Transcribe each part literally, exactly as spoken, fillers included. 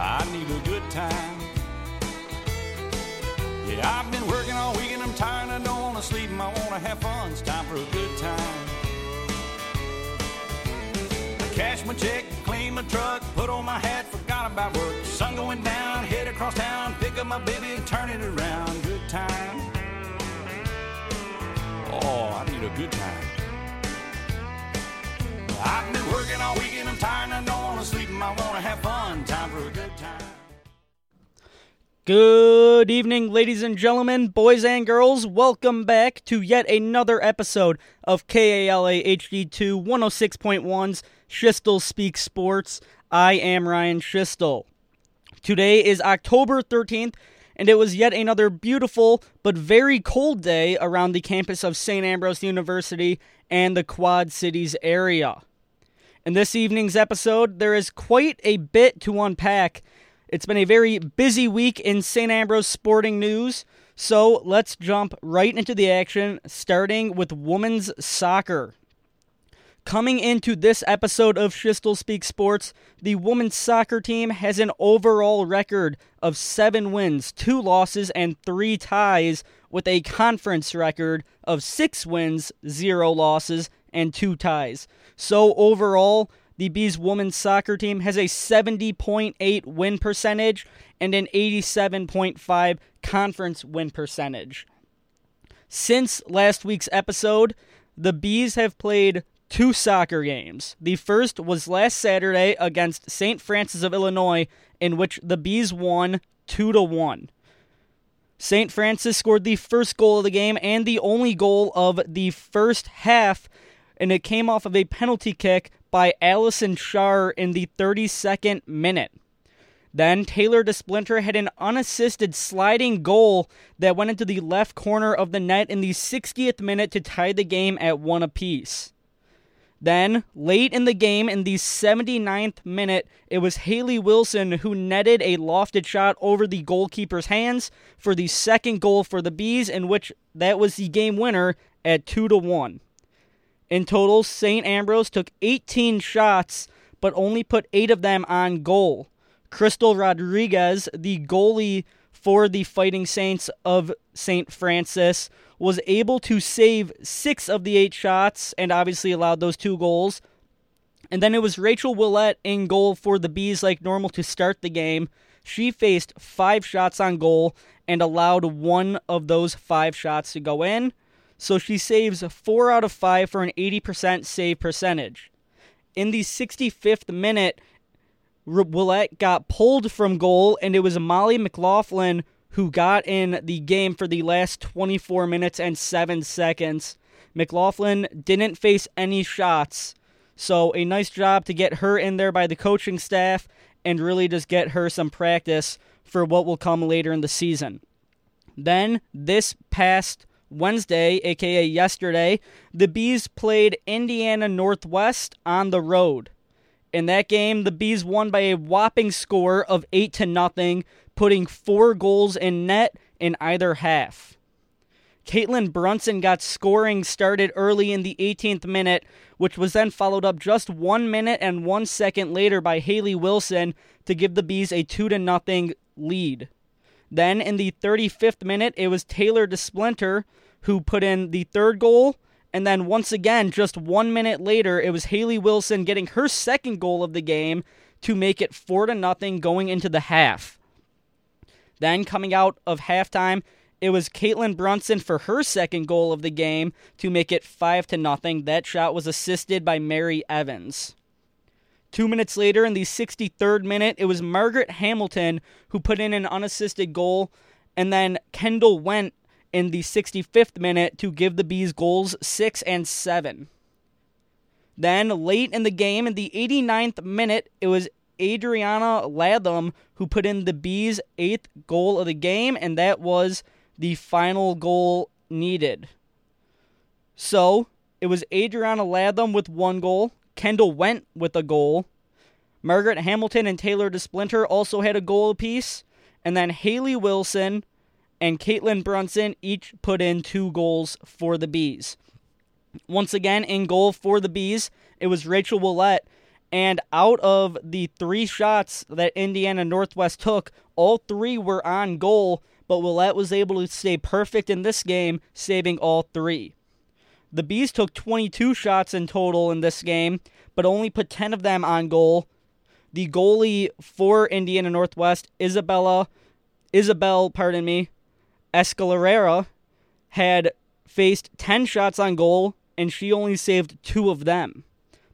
I need a good time. Yeah, I've been working all week and I'm tired. I don't want to sleep and I want to have fun. It's time for a good time. I cashed my check, cleaned my truck, put on my hat, forgot about work. Sun going down, head across town, pick up my baby and turn it around. Good time. Oh, I need a good time. I've been working all week and I'm tired. I don't want to sleep and I want to have fun. Time for a good time. Good evening, ladies and gentlemen, boys and girls. Welcome back to yet another episode of KALA H D two one oh six point one's Schiestel Speaks Sports. I am Ryan Schiestel. Today is October thirteenth, and it was yet another beautiful but very cold day around the campus of Saint Ambrose University and the Quad Cities area. In this evening's episode, there is quite a bit to unpack. It's been a very busy week in Saint Ambrose sporting news, so let's jump right into the action, starting with women's soccer. Coming into this episode of Schiestel Speaks Sports, the women's soccer team has an overall record of seven wins, two losses, and three ties, with a conference record of six wins, zero losses, and two ties. So overall, the Bees women's soccer team has a seventy point eight win percentage and an eighty-seven point five conference win percentage. Since last week's episode, the Bees have played two soccer games. The first was last Saturday against Saint Francis of Illinois, in which the Bees won two to one. Saint Francis scored the first goal of the game and the only goal of the first half, and it came off of a penalty kick by Allison Scharr in the thirty-second minute. Then Taylor DeSplinter had an unassisted sliding goal that went into the left corner of the net in the sixtieth minute to tie the game at one apiece. Then, late in the game, in the seventy-ninth minute, it was Haley Wilson who netted a lofted shot over the goalkeeper's hands for the second goal for the Bees, in which that was the game winner at two to one. In total, Saint Ambrose took eighteen shots, but only put eight of them on goal. Crystal Rodriguez, the goalie for the Fighting Saints of Saint Francis, was able to save six of the eight shots and obviously allowed those two goals. And then it was Rachel Ouellette in goal for the Bees like normal to start the game. She faced five shots on goal and allowed one of those five shots to go in. So she saves four out of five for an eighty percent save percentage. In the sixty-fifth minute, Ouellette got pulled from goal, and it was Molly McLaughlin who got in the game for the last twenty-four minutes and seven seconds. McLaughlin didn't face any shots, so a nice job to get her in there by the coaching staff and really just get her some practice for what will come later in the season. Then, this past Wednesday, aka yesterday, the Bees played Indiana Northwest on the road. In that game, the Bees won by a whopping score of eight to nothing, putting four goals in net in either half. Caitlin Brunson got scoring started early in the eighteenth minute, which was then followed up just one minute and one second later by Haley Wilson to give the Bees a two to nothing lead. Then in the thirty-fifth minute, it was Taylor DeSplinter who put in the third goal. And then once again, just one minute later, it was Haley Wilson getting her second goal of the game to make it four to nothing going into the half. Then coming out of halftime, it was Caitlin Brunson for her second goal of the game to make it five to nothing. That shot was assisted by Mary Evans. Two minutes later, in the sixty-third minute, it was Margaret Hamilton who put in an unassisted goal, and then Kendall went in the sixty-fifth minute to give the Bees goals six and seven. Then, late in the game, in the eighty-ninth minute, it was Adriana Latham who put in the Bees' eighth goal of the game, and that was the final goal needed. So, it was Adriana Latham with one goal. Kendall went with a goal. Margaret Hamilton and Taylor DeSplinter also had a goal apiece. And then Haley Wilson and Caitlin Brunson each put in two goals for the Bees. Once again, in goal for the Bees, it was Rachel Ouellette. And out of the three shots that Indiana Northwest took, all three were on goal, but Ouellette was able to stay perfect in this game, saving all three. The Bees took twenty-two shots in total in this game, but only put ten of them on goal. The goalie for Indiana Northwest, Isabella, Isabel, pardon me, Escalerera, had faced ten shots on goal, and she only saved two of them.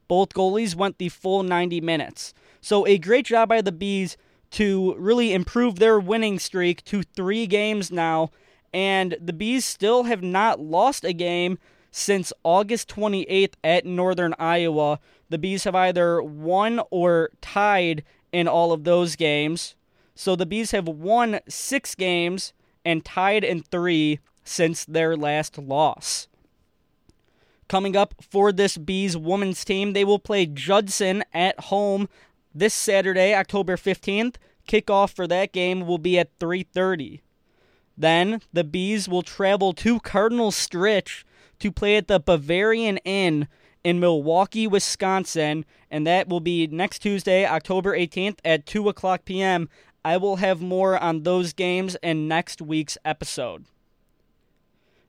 Both goalies went the full ninety minutes. So a great job by the Bees to really improve their winning streak to three games now. And the Bees still have not lost a game since August twenty-eighth at Northern Iowa. The Bees have either won or tied in all of those games. So the Bees have won six games and tied in three since their last loss. Coming up for this Bees women's team, they will play Judson at home this Saturday, October fifteenth. Kickoff for that game will be at three thirty. Then the Bees will travel to Cardinal Stritch to play at the Bavarian Inn in Milwaukee, Wisconsin, and that will be next Tuesday, October eighteenth at two o'clock p.m. I will have more on those games in next week's episode.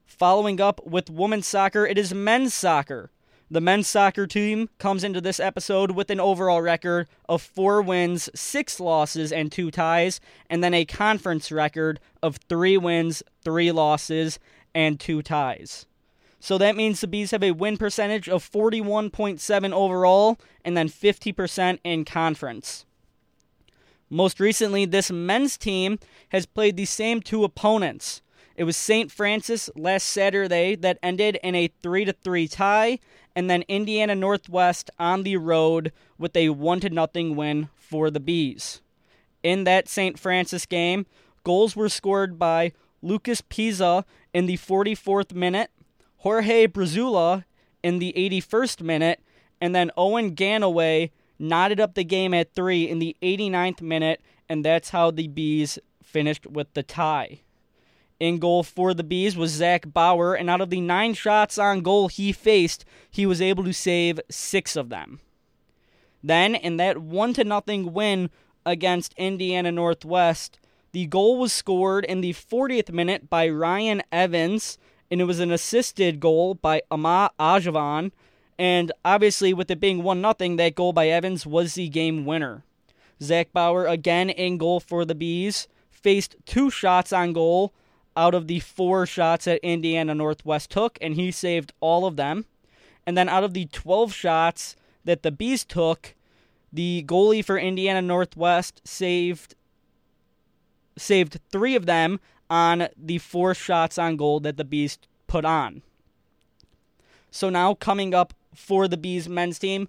Following up with women's soccer, it is men's soccer. The men's soccer team comes into this episode with an overall record of four wins, six losses, and two ties, and then a conference record of three wins, three losses, and two ties. So that means the Bees have a win percentage of forty-one point seven overall, and then fifty percent in conference. Most recently, this men's team has played the same two opponents. It was Saint Francis last Saturday that ended in a three to three tie, and then Indiana Northwest on the road with a one to nothing win for the Bees. In that Saint Francis game, goals were scored by Lucas Pisa in the forty-fourth minute, Jorge Brazula in the eighty-first minute, and then Owen Ganaway knotted up the game at three in the eighty-ninth minute, and that's how the Bees finished with the tie. In goal for the Bees was Zach Bauer, and out of the nine shots on goal he faced, he was able to save six of them. Then, in that one to nothing win against Indiana Northwest, the goal was scored in the fortieth minute by Ryan Evans, and it was an assisted goal by Ama Ajavan, and obviously with it being one nothing, that goal by Evans was the game winner. Zach Bauer, again in goal for the Bees, faced two shots on goal out of the four shots that Indiana Northwest took, and he saved all of them. And then out of the twelve shots that the Bees took, the goalie for Indiana Northwest saved saved three of them on the four shots on goal that the Bees put on. So now coming up for the Bees men's team,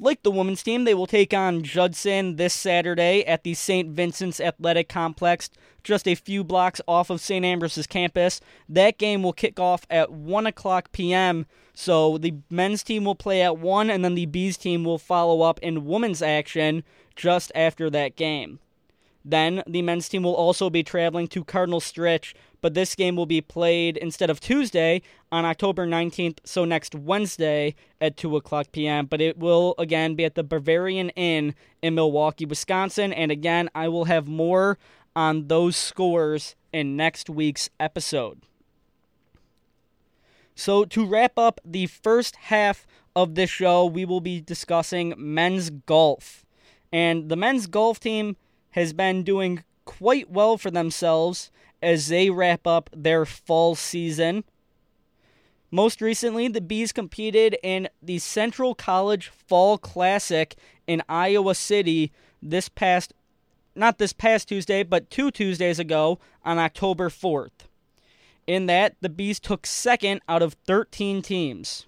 like the women's team, they will take on Judson this Saturday at the Saint Vincent's Athletic Complex, just a few blocks off of Saint Ambrose's campus. That game will kick off at one o'clock p.m., so the men's team will play at one, and then the Bees team will follow up in women's action just after that game. Then the men's team will also be traveling to Cardinal Stritch, but this game will be played instead of Tuesday on October nineteenth, so next Wednesday at two o'clock p.m., but it will again be at the Bavarian Inn in Milwaukee, Wisconsin, and again, I will have more on those scores in next week's episode. So to wrap up the first half of this show, we will be discussing men's golf, and the men's golf team has been doing quite well for themselves as they wrap up their fall season. Most recently, the Bees competed in the Central College Fall Classic in Iowa City this past, not this past Tuesday, but two Tuesdays ago on October fourth. In that, the Bees took second out of thirteen teams.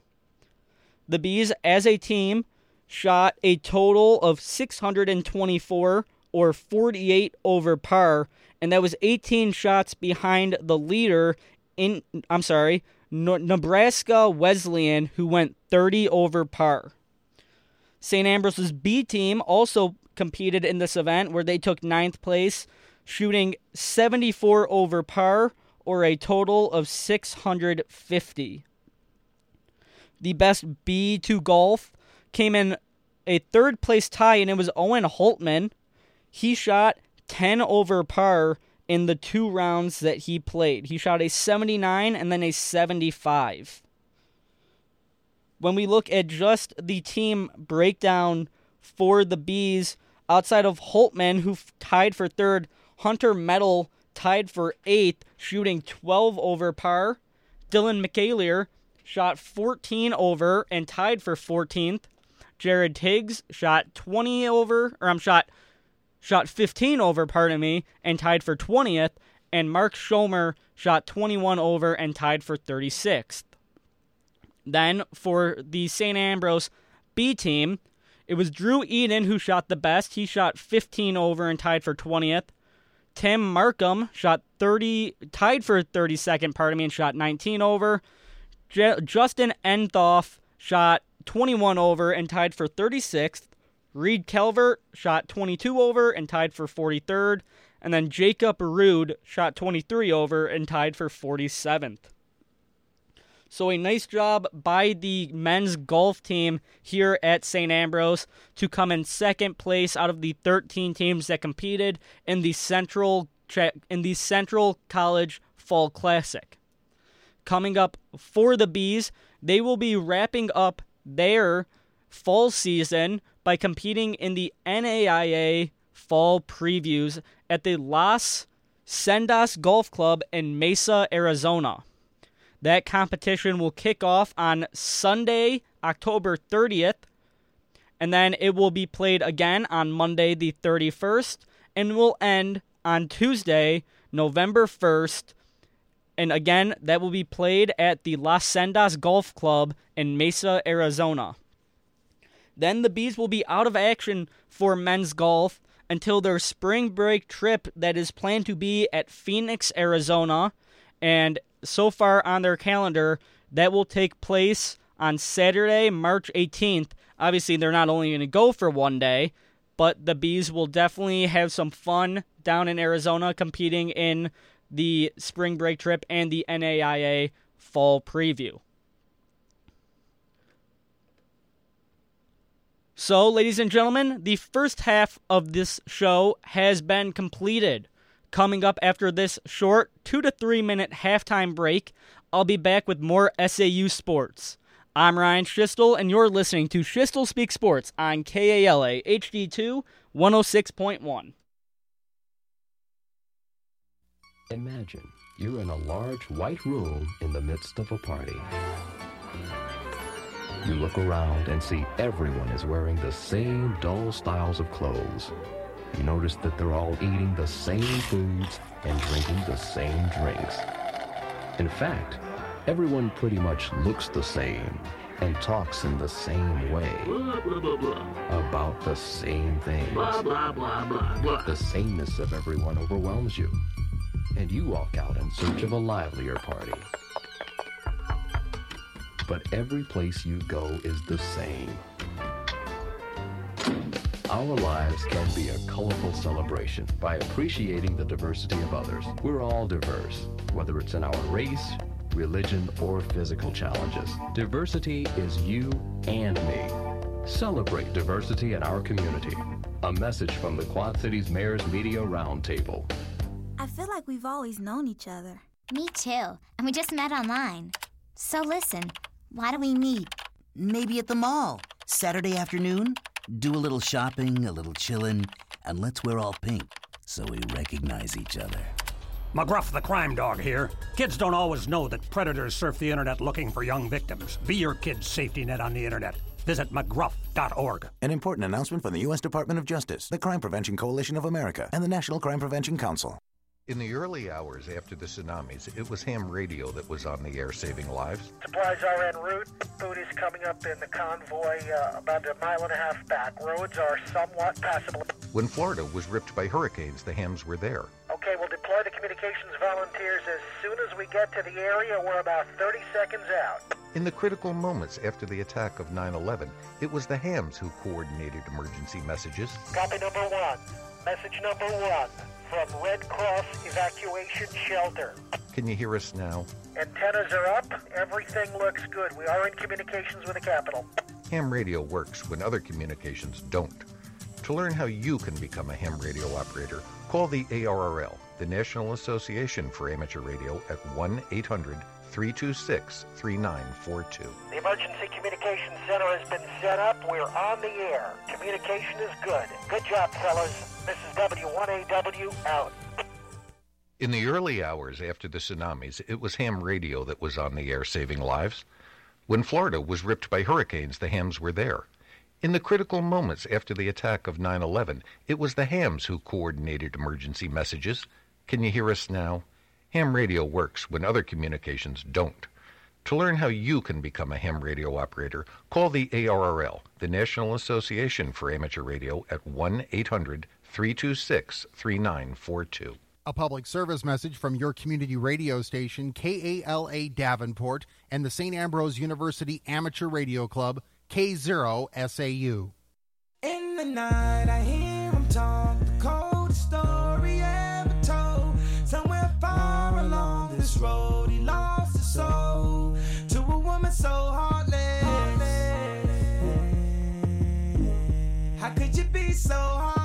The Bees, as a team, shot a total of six hundred twenty-four or forty-eight over par, and that was eighteen shots behind the leader in, I'm sorry, Nebraska Wesleyan, who went thirty over par. Saint Ambrose's B team also competed in this event where they took ninth place, shooting seventy-four over par, or a total of six hundred fifty. The best B two golf came in a third place tie, and it was Owen Holtman. He shot ten over par in the two rounds that he played. He shot a seventy-nine and then a seventy-five. When we look at just the team breakdown for the Bees, outside of Holtman, who tied for third, Hunter Metal tied for eighth, shooting twelve over par. Dylan McAleer shot fourteen over and tied for fourteenth. Jared Tiggs shot twenty over, or I'm shot shot fifteen over, pardon me, and tied for twentieth. And Mark Schomer shot twenty-one over and tied for thirty-sixth. Then for the Saint Ambrose B team, it was Drew Eden who shot the best. He shot fifteen over and tied for twentieth. Tim Markham shot thirty, tied for thirty-second, pardon me, and shot nineteen over. J- Justin Enthoff shot twenty-one over and tied for thirty-sixth. Reed Calvert shot twenty-two over and tied for forty-third. And then Jacob Rude shot twenty-three over and tied for forty-seventh. So a nice job by the men's golf team here at Saint Ambrose to come in second place out of the thirteen teams that competed in the Central in the Central College Fall Classic. Coming up for the Bees, they will be wrapping up their fall season by competing in the N A I A Fall Previews at the Las Sendas Golf Club in Mesa, Arizona. That competition will kick off on Sunday, October thirtieth, and then it will be played again on Monday, the thirty-first, and will end on Tuesday, November first, and again, that will be played at the Las Sendas Golf Club in Mesa, Arizona. Then the Bees will be out of action for men's golf until their spring break trip that is planned to be at Phoenix, Arizona, and so far on their calendar, that will take place on Saturday, March eighteenth. Obviously, they're not only going to go for one day, but the Bees will definitely have some fun down in Arizona competing in the spring break trip and the N A I A fall preview. So, ladies and gentlemen, the first half of this show has been completed. Coming up after this short two to three minute halftime break, I'll be back with more S A U sports. I'm Ryan Schiestel, and you're listening to Schiestel Speaks Sports on K A L A H D two one oh six point one. Imagine you're in a large white room in the midst of a party. You look around and see everyone is wearing the same dull styles of clothes. You notice that they're all eating the same foods and drinking the same drinks. In fact, everyone pretty much looks the same and talks in the same way, blah, blah, blah, blah, about the same things. Blah, blah, blah, blah, blah. The sameness of everyone overwhelms you, and you walk out in search of a livelier party. But every place you go is the same. Our lives can be a colorful celebration by appreciating the diversity of others. We're all diverse, whether it's in our race, religion, or physical challenges. Diversity is you and me. Celebrate diversity in our community. A message from the Quad Cities Mayor's Media Roundtable. I feel like we've always known each other. Me too, and we just met online. So listen, why do we meet? Maybe at the mall, Saturday afternoon. Do a little shopping, a little chillin', and let's wear all pink so we recognize each other. McGruff the Crime Dog here. Kids don't always know that predators surf the internet looking for young victims. Be your kid's safety net on the internet. Visit McGruff dot org. An important announcement from the U S Department of Justice, the Crime Prevention Coalition of America, and the National Crime Prevention Council. In the early hours after the tsunamis, it was ham radio that was on the air saving lives. Supplies are en route. Food is coming up in the convoy uh, about a mile and a half back. Roads are somewhat passable. When Florida was ripped by hurricanes, the hams were there. Okay, we'll deploy the communications volunteers as soon as we get to the area. We're about thirty seconds out. In the critical moments after the attack of nine eleven, it was the hams who coordinated emergency messages. Copy number one. Message number one. From Red Cross Evacuation Shelter. Can you hear us now? Antennas are up. Everything looks good. We are in communications with the Capitol. Ham radio works when other communications don't. To learn how you can become a ham radio operator, call the A R R L, the National Association for Amateur Radio, at one eight hundred three two six three nine four two. The Emergency Communications Center has been set up. We're on the air. Communication is good. Good job, fellas. This is W one A W out. In the early hours after the tsunamis, it was ham radio that was on the air saving lives. When Florida was ripped by hurricanes, the hams were there. In the critical moments after the attack of nine eleven, it was the hams who coordinated emergency messages. Can you hear us now? Ham radio works when other communications don't. To learn how you can become a ham radio operator, call the A R R L, the National Association for Amateur Radio, at one eight hundred three two six three nine four two. A public service message from your community radio station, K A L A Davenport, and the Saint Ambrose University Amateur Radio Club, K zero S A U. In the night I hear him talk, the coldest story ever told. Somewhere far along this road he lost his soul to a woman so heartless. heartless. How could you be so heartless?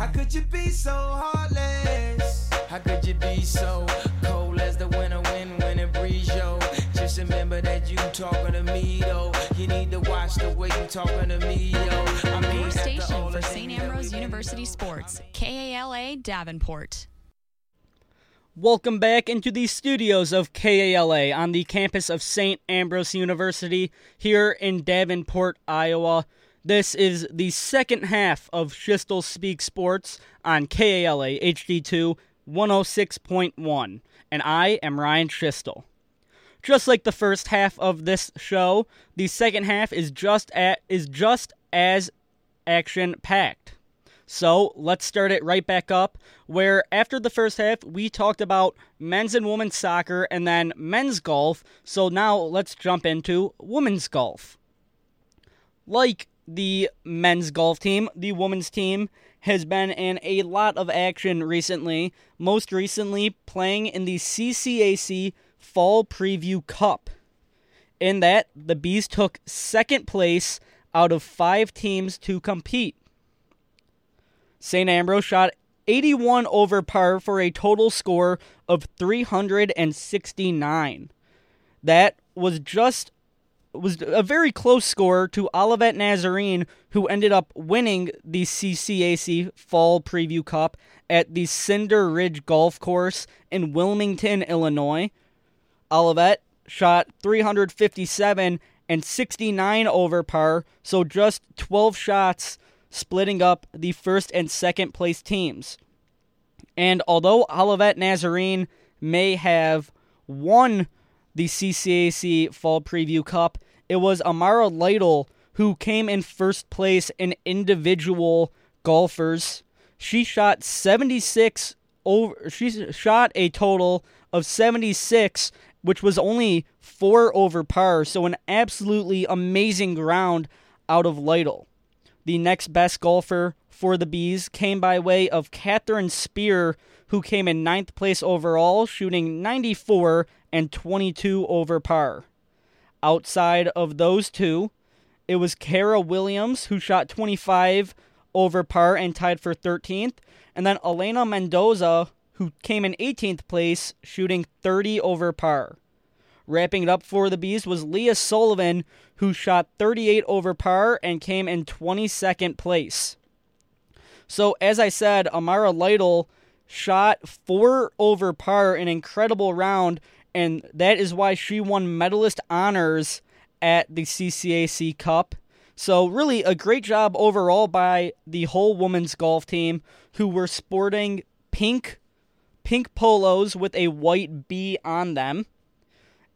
How could you be so heartless? How could you be so cold as the winter wind when it breeze, yo? Just remember that you talking to me, though. You need to watch the way you talking to me, yo. I mean, your station for Saint Ambrose University Sports, K A L A Davenport. Welcome back into the studios of K A L A on the campus of Saint Ambrose University here in Davenport, Iowa. This is the second half of Schiestel Speaks Sports on K A L A H D two one oh six point one, and I am Ryan Schiestel. Just like the first half of this show, the second half is just at, is just as action-packed. So let's start it right back up, where after the first half, we talked about men's and women's soccer and then men's golf, so now let's jump into women's golf. Like the men's golf team, the women's team has been in a lot of action recently, most recently playing in the C C A C Fall Preview Cup. In that, the Bees took second place out of five teams to compete. Saint Ambrose shot eighty-one over par for a total score of three hundred sixty-nine. That was just was a very close score to Olivet Nazarene, who ended up winning the C C A C Fall Preview Cup at the Cinder Ridge Golf Course in Wilmington, Illinois. Olivet shot three hundred fifty-seven and sixty-nine over par, so just twelve shots splitting up the first and second place teams. And although Olivet Nazarene may have won the C C A C Fall Preview Cup, it was Amara Lytle who came in first place in individual golfers. She shot seventy-six over. She shot a total of seventy-six, which was only four over par. So an absolutely amazing round out of Lytle. The next best golfer for the Bees came by way of Catherine Spear, who came in ninth place overall, shooting ninety-four and twenty-two over par. Outside of those two, it was Kara Williams, who shot twenty-five over par and tied for thirteenth, and then Elena Mendoza, who came in eighteenth place, shooting thirty over par. Wrapping it up for the Bees was Leah Sullivan, who shot thirty-eight over par and came in twenty-second place. So, as I said, Amara Lytle shot four over par, an incredible round, and that is why she won medalist honors at the C C A C Cup. So really a great job overall by the whole women's golf team, who were sporting pink pink polos with a white B on them.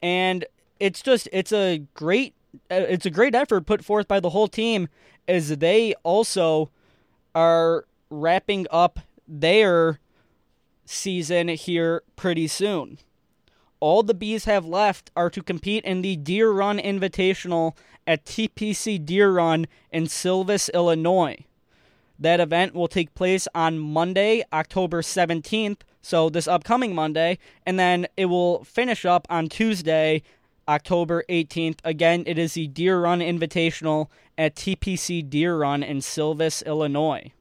And it's just it's a great it's a great effort put forth by the whole team, as they also are wrapping up their season here pretty soon. All the Bees have left are to compete in the Deer Run Invitational at T P C Deer Run in Silvis, Illinois. That event will take place on Monday, October seventeenth, so this upcoming Monday, and then it will finish up on Tuesday, October eighteenth. Again, it is the Deer Run Invitational at T P C Deer Run in Silvis, Illinois.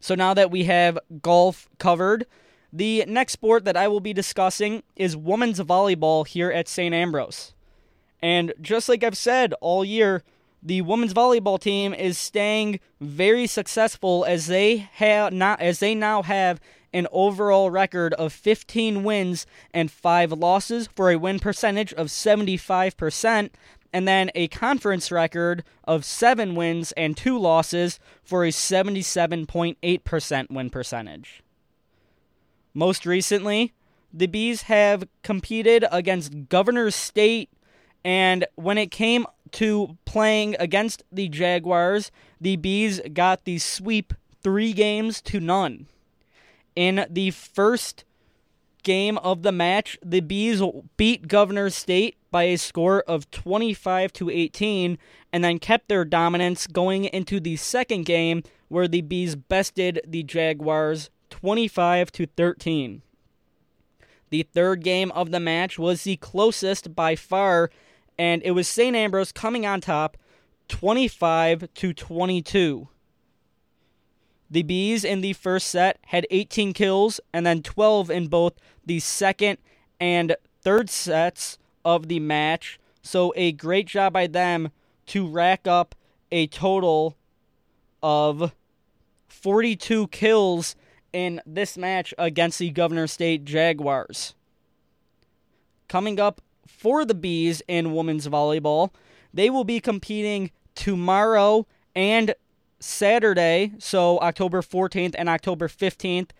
So now that we have golf covered, the next sport that I will be discussing is women's volleyball here at Saint Ambrose. And just like I've said all year, the women's volleyball team is staying very successful as they have not as they now have an overall record of fifteen wins and five losses for a win percentage of seventy-five percent, and then a conference record of seven wins and two losses for a seventy-seven point eight percent win percentage. Most recently, the Bees have competed against Governors State, and when it came to playing against the Jaguars, the Bees got the sweep three games to none. In the first game of the match, the Bees beat Governors State by a score of twenty-five to eighteen, and then kept their dominance going into the second game, where the Bees bested the Jaguars twenty-five to thirteen. The third game of the match was the closest by far, and it was Saint Ambrose coming on top twenty-five to twenty-two. The Bees in the first set had eighteen kills and then twelve in both the second and third sets of the match. So a great job by them to rack up a total of forty-two kills in this match against the Governors State Jaguars. Coming up for the Bees in women's volleyball, they will be competing tomorrow and Saturday, so October fourteenth and October fifteenth,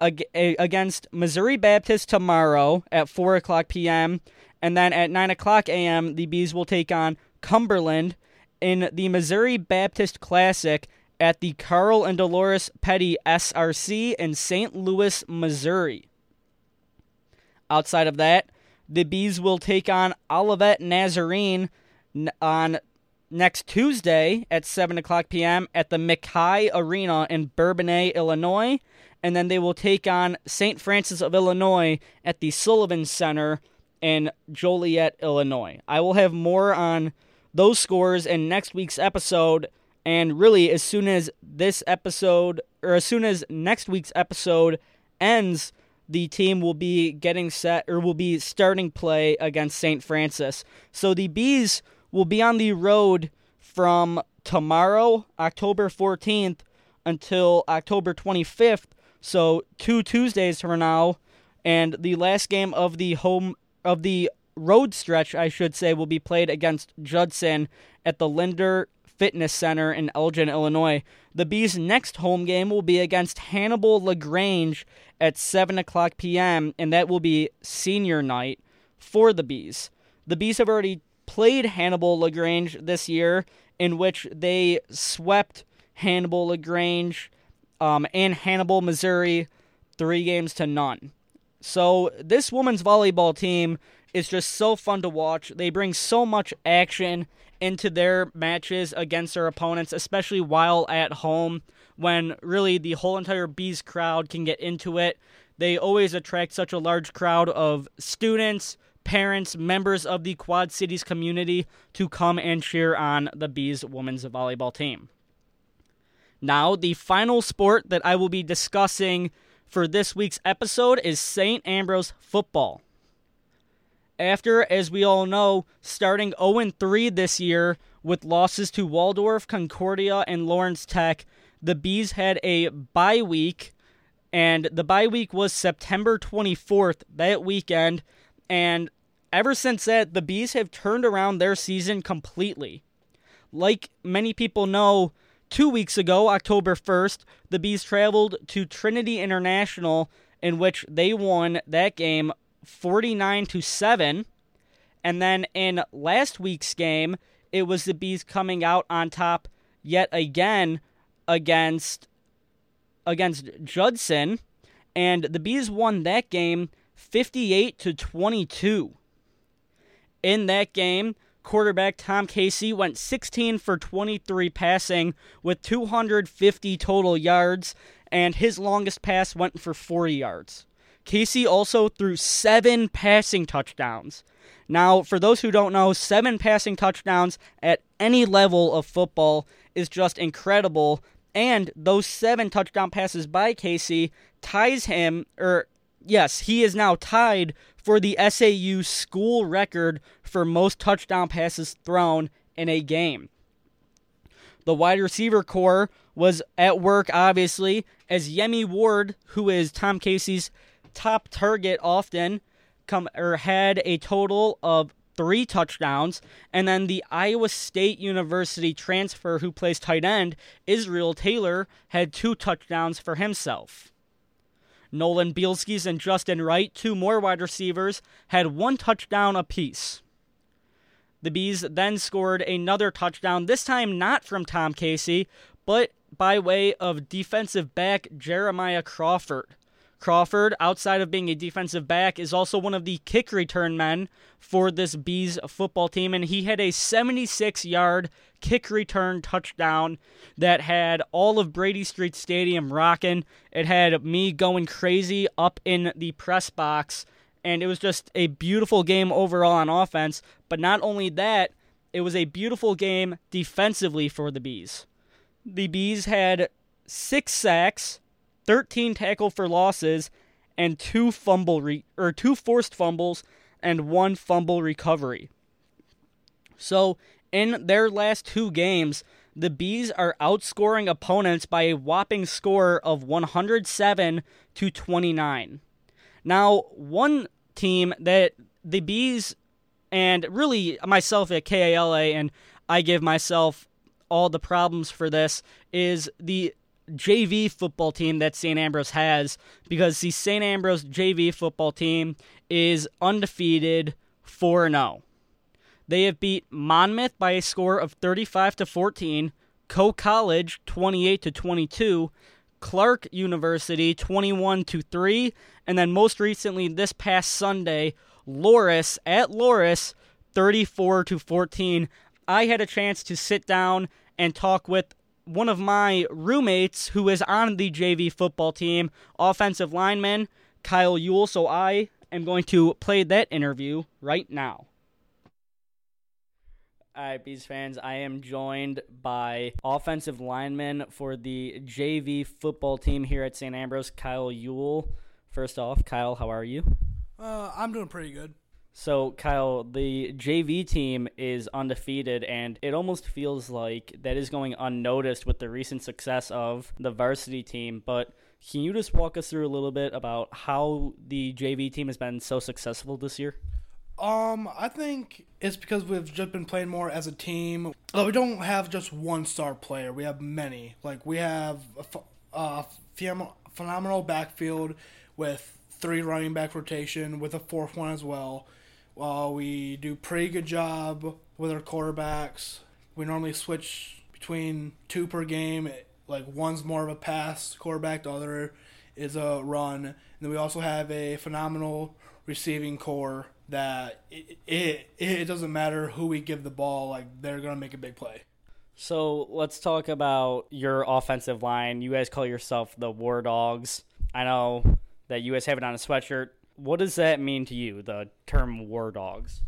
ag- against Missouri Baptist tomorrow at four o'clock p.m. And then at nine o'clock a.m., the Bees will take on Cumberland in the Missouri Baptist Classic at the Carl and Dolores Petty S R C in Saint Louis, Missouri. Outside of that, the Bees will take on Olivet Nazarene on next Tuesday at seven o'clock p.m. at the McKay Arena in Bourbonnais, Illinois. And then they will take on Saint Francis of Illinois at the Sullivan Center in Joliet, Illinois. I will have more on those scores in next week's episode. And really, as soon as this episode, or as soon as next week's episode ends, the team will be getting set, or will be starting play against Saint Francis. So the Bees will be on the road from tomorrow, October fourteenth, until October twenty-fifth, so two Tuesdays from now, and the last game of the home of the road stretch, I should say, will be played against Judson at the Linder Fitness Center in Elgin, Illinois. The Bees' next home game will be against Hannibal Lagrange at seven o'clock p.m., and that will be senior night for the Bees. The Bees have already played Hannibal Lagrange this year, in which they swept Hannibal Lagrange um, and Hannibal, Missouri, three games to none. So this women's volleyball team is just so fun to watch. They bring so much action into their matches against their opponents, especially while at home, when really the whole entire Bees crowd can get into it. They always attract such a large crowd of students, parents, members of the Quad Cities community to come and cheer on the Bees women's volleyball team. Now, the final sport that I will be discussing for this week's episode is Saint Ambrose football. After, as we all know, starting oh and three this year with losses to Waldorf, Concordia, and Lawrence Tech, the Bees had a bye week, and the bye week was September twenty-fourth, that weekend. And ever since that, the Bees have turned around their season completely. Like many people know, two weeks ago, October first, the Bees traveled to Trinity International, in which they won that game forty-nine to seven. And then in last week's game, it was the Bees coming out on top yet again against, against Judson. And the Bees won that game fifty-eight to twenty-two. In that game, quarterback Tom Casey went sixteen for twenty-three passing with two hundred fifty total yards, and his longest pass went for four yards. Casey also threw seven passing touchdowns. Now, for those who don't know, seven passing touchdowns at any level of football is just incredible. And those seven touchdown passes by Casey ties him, or yes, he is now tied for the S A U school record for most touchdown passes thrown in a game. The wide receiver corps was at work, obviously, as Yemi Ward, who is Tom Casey's top target often, come or had a total of three touchdowns, and then the Iowa State University transfer who plays tight end, Israel Taylor, had two touchdowns for himself. Nolan Bielskis and Justin Wright, two more wide receivers, had one touchdown apiece. The Bees then scored another touchdown, this time not from Tom Casey, but by way of defensive back Jeremiah Crawford. Crawford, outside of being a defensive back, is also one of the kick return men for this Bees football team, and he had a seventy-six yard kick return touchdown that had all of Brady Street Stadium rocking. It had me going crazy up in the press box, and it was just a beautiful game overall on offense, but not only that, it was a beautiful game defensively for the Bees. The Bees had six sacks, thirteen tackle for losses, and two fumble re- or two forced fumbles and one fumble recovery. So in their last two games, the Bees are outscoring opponents by a whopping score of one hundred seven to twenty-nine. Now, one team that the Bees, and really myself at K A L A, and I give myself all the problems for this, is the J V football team that Saint Ambrose has, because the Saint Ambrose J V football team is undefeated four and oh. They have beat Monmouth by a score of thirty-five to fourteen, Coe College twenty-eight to twenty-two, Clark University twenty-one to three, and then most recently this past Sunday, Loris at Loris thirty-four to fourteen. I had a chance to sit down and talk with one of my roommates who is on the J V football team, offensive lineman Kyle Ewell, so I am going to play that interview right now. All right, Bees fans, I am joined by offensive lineman for the J V football team here at Saint Ambrose, Kyle Ewell. First off, Kyle, how are you? Uh, I'm doing pretty good. So, Kyle, the J V team is undefeated, and it almost feels like that is going unnoticed with the recent success of the varsity team. But can you just walk us through a little bit about how the J V team has been so successful this year? Um, I think it's because we've just been playing more as a team. Like, we don't have just one star player. We have many. Like, we have a, a phenomenal backfield with three running back rotation with a fourth one as well. Uh, we do pretty good job with our quarterbacks. We normally switch between two per game. Like, one's more of a pass quarterback, the other is a run. And then we also have a phenomenal receiving core that it it, it doesn't matter who we give the ball, like, they're going to make a big play. So let's talk about your offensive line. You guys call yourself the War Dogs. I know that you guys have it on a sweatshirt. What does that mean to you, the term War Dogs?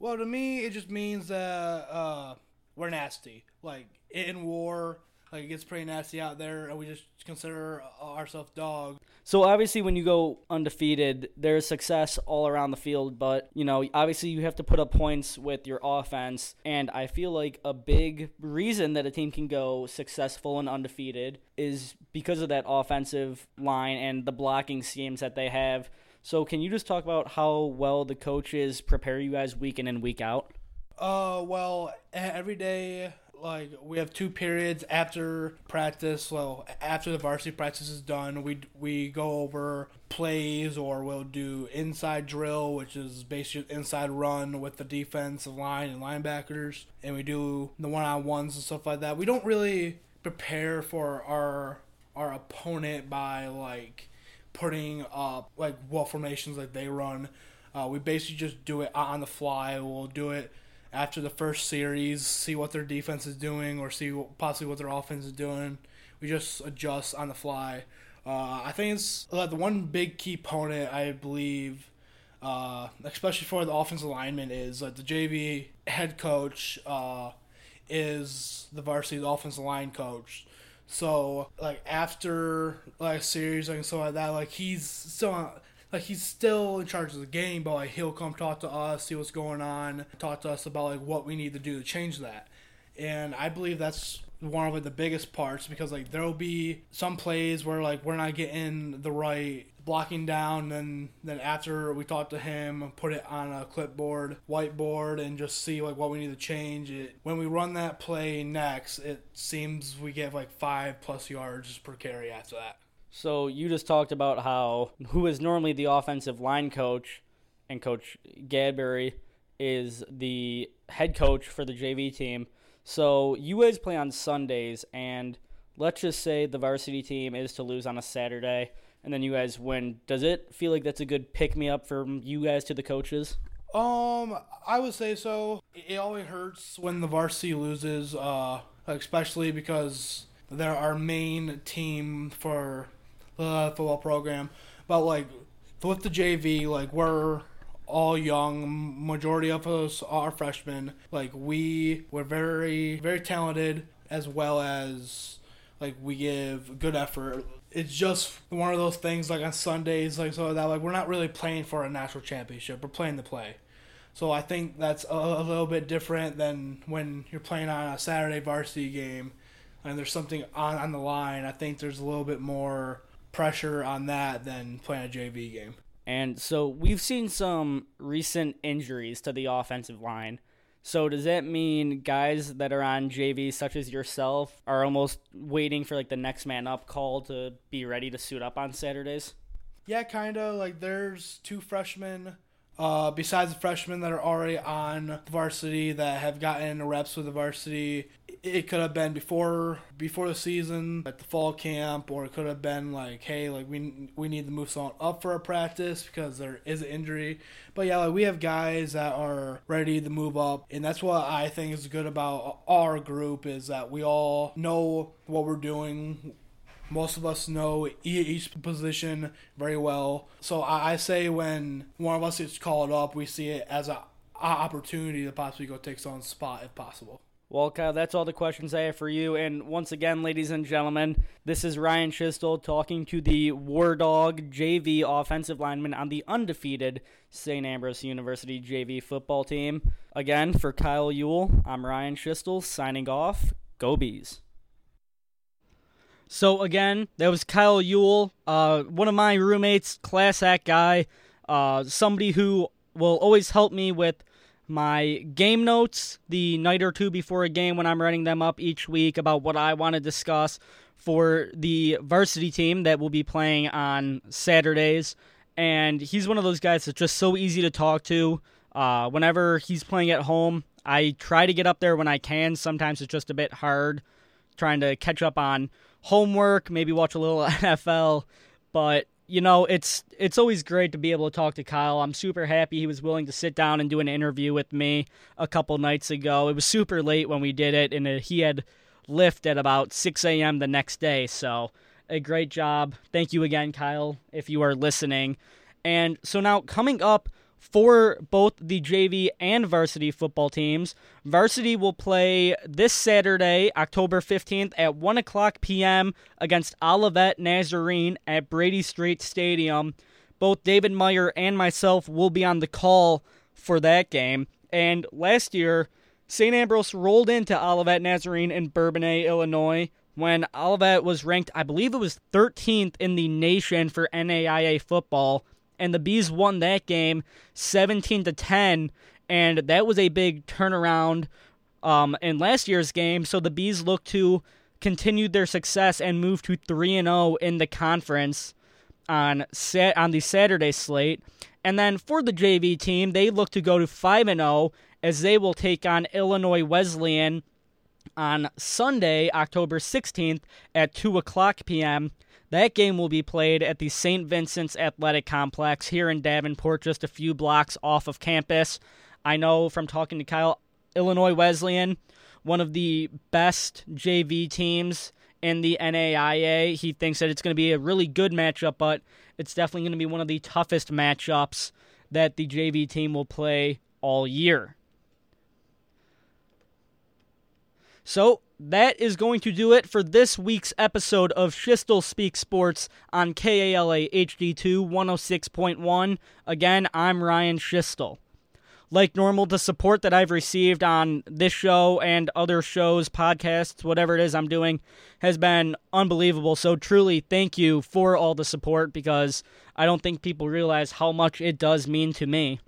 Well, to me, it just means that uh, we're nasty. Like, in war, like, it gets pretty nasty out there, and we just consider ourselves dogs. So, obviously, when you go undefeated, there's success all around the field, but, you know, obviously you have to put up points with your offense, and I feel like a big reason that a team can go successful and undefeated is because of that offensive line and the blocking schemes that they have. So can you just talk about how well the coaches prepare you guys week in and week out? Uh, well, every day, like, we have two periods after practice. Well, after the varsity practice is done, we we go over plays, or we'll do inside drill, which is basically inside run with the defensive line and linebackers. And we do the one-on-ones and stuff like that. We don't really prepare for our our opponent by, like, putting up, like, what formations, like, they run. Uh, we basically just do it on the fly. We'll do it after the first series, see what their defense is doing, or see what, possibly what their offense is doing. We just adjust on the fly. Uh, I think it's uh, the one big key component, I believe, uh, especially for the offensive linemen, is that the J V head coach uh, is the varsity offensive line coach. So, like, after, like, series and stuff like that, like, he's still, like, he's still in charge of the game, but, like, he'll come talk to us, see what's going on, talk to us about, like, what we need to do to change that. And I believe that's one of, like, the biggest parts, because, like, there'll be some plays where, like, we're not getting the right blocking down, and then after we talk to him, put it on a clipboard, whiteboard, and just see, like, what we need to change. It when we run that play next, it seems we get, like, five plus yards per carry after that. So you just talked about how who is normally the offensive line coach, and Coach Gadberry is the head coach for the J V team. So you guys play on Sundays, and let's just say the varsity team is to lose on a Saturday, and then you guys win. Does it feel like that's a good pick-me-up from you guys to the coaches? Um, I would say so. It always hurts when the varsity loses, uh, especially because they're our main team for the football program. But, like, with the J V, like, we're all young. Majority of us are freshmen. Like, we we're very, very talented, as well as, like, we give good effort. It's just one of those things, like, on Sundays, like, so that, like, we're not really playing for a national championship. We're playing to play. So I think that's a, a little bit different than when you're playing on a Saturday varsity game and there's something on, on the line. I think there's a little bit more pressure on that than playing a J V game. And so we've seen some recent injuries to the offensive line. So does that mean guys that are on J V, such as yourself, are almost waiting for, like, the next man up call to be ready to suit up on Saturdays? Yeah, kind of. Like, there's two freshmen, uh, besides the freshmen that are already on varsity, that have gotten reps with the varsity. It could have been before before the season, at the fall camp, or it could have been like, hey, like, we we need to move someone up for a practice because there is an injury. But yeah, like, we have guys that are ready to move up, and that's what I think is good about our group, is that we all know what we're doing. Most of us know each position very well. So I say when one of us gets called up, we see it as an opportunity to possibly go take someone's spot if possible. Well, Kyle, that's all the questions I have for you. And once again, ladies and gentlemen, this is Ryan Schiestel talking to the War Dog J V offensive lineman on the undefeated Saint Ambrose University J V football team. Again, for Kyle Ewell, I'm Ryan Schiestel signing off. Go Bees. So, again, that was Kyle Ewell, uh, one of my roommates, class act guy, uh, somebody who will always help me with my game notes the night or two before a game when I'm writing them up each week about what I want to discuss for the varsity team that will be playing on Saturdays. And he's one of those guys that's just so easy to talk to. Uh, whenever he's playing at home, I try to get up there when I can. Sometimes it's just a bit hard trying to catch up on homework, maybe watch a little N F L. But, you know, it's it's always great to be able to talk to Kyle. I'm super happy he was willing to sit down and do an interview with me a couple nights ago. It was super late when we did it, and he had lift at about six a.m. the next day. So a great job. Thank you again, Kyle, if you are listening. And so now coming up for both the J V and varsity football teams, varsity will play this Saturday, October fifteenth at one o'clock p.m. against Olivet Nazarene at Brady Street Stadium. Both David Meyer and myself will be on the call for that game. And last year, Saint Ambrose rolled into Olivet Nazarene in Bourbonnais, Illinois, when Olivet was ranked, I believe it was thirteenth in the nation for N A I A football. And the Bees won that game seventeen to ten, and that was a big turnaround um, in last year's game. So the Bees look to continue their success and move to three and oh in the conference on sat- on the Saturday slate. And then for the J V team, they look to go to five and oh as they will take on Illinois Wesleyan on Sunday, October sixteenth at two o'clock p.m. That game will be played at the Saint Vincent's Athletic Complex here in Davenport, just a few blocks off of campus. I know from talking to Kyle, Illinois Wesleyan, one of the best J V teams in the N A I A. He thinks that it's going to be a really good matchup, but it's definitely going to be one of the toughest matchups that the J V team will play all year. So that is going to do it for this week's episode of Schiestel Speaks Sports on KALA H D two one oh six point one. Again, I'm Ryan Schiestel. Like normal, the support that I've received on this show and other shows, podcasts, whatever it is I'm doing, has been unbelievable. So truly, thank you for all the support, because I don't think people realize how much it does mean to me.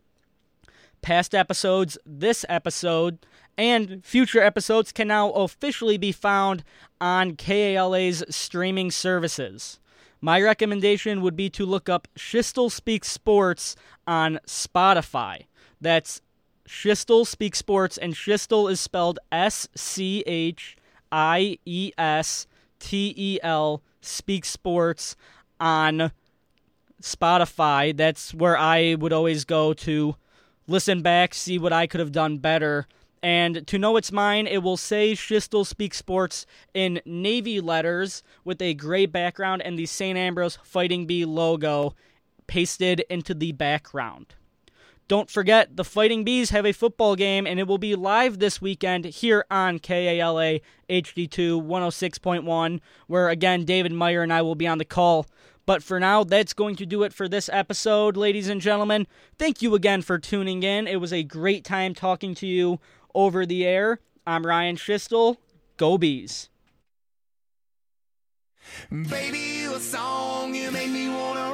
Past episodes, this episode, and future episodes can now officially be found on KALA's streaming services. My recommendation would be to look up Schiestel Speaks Sports on Spotify. That's Schiestel Speaks Sports, and Schiestel is spelled S C H I E S T E L, Speaks Sports, on Spotify. That's where I would always go to listen back, see what I could have done better. And to know it's mine, it will say Schiestel Speaks Sports in navy letters with a gray background and the Saint Ambrose Fighting Bee logo pasted into the background. Don't forget, the Fighting Bees have a football game, and it will be live this weekend here on KALA H D two one oh six point one, where, again, David Meyer and I will be on the call. But for now, that's going to do it for this episode, ladies and gentlemen. Thank you again for tuning in. It was a great time talking to you over the air. I'm Ryan Schiestel. Go Bees. Baby, a song you make me wanna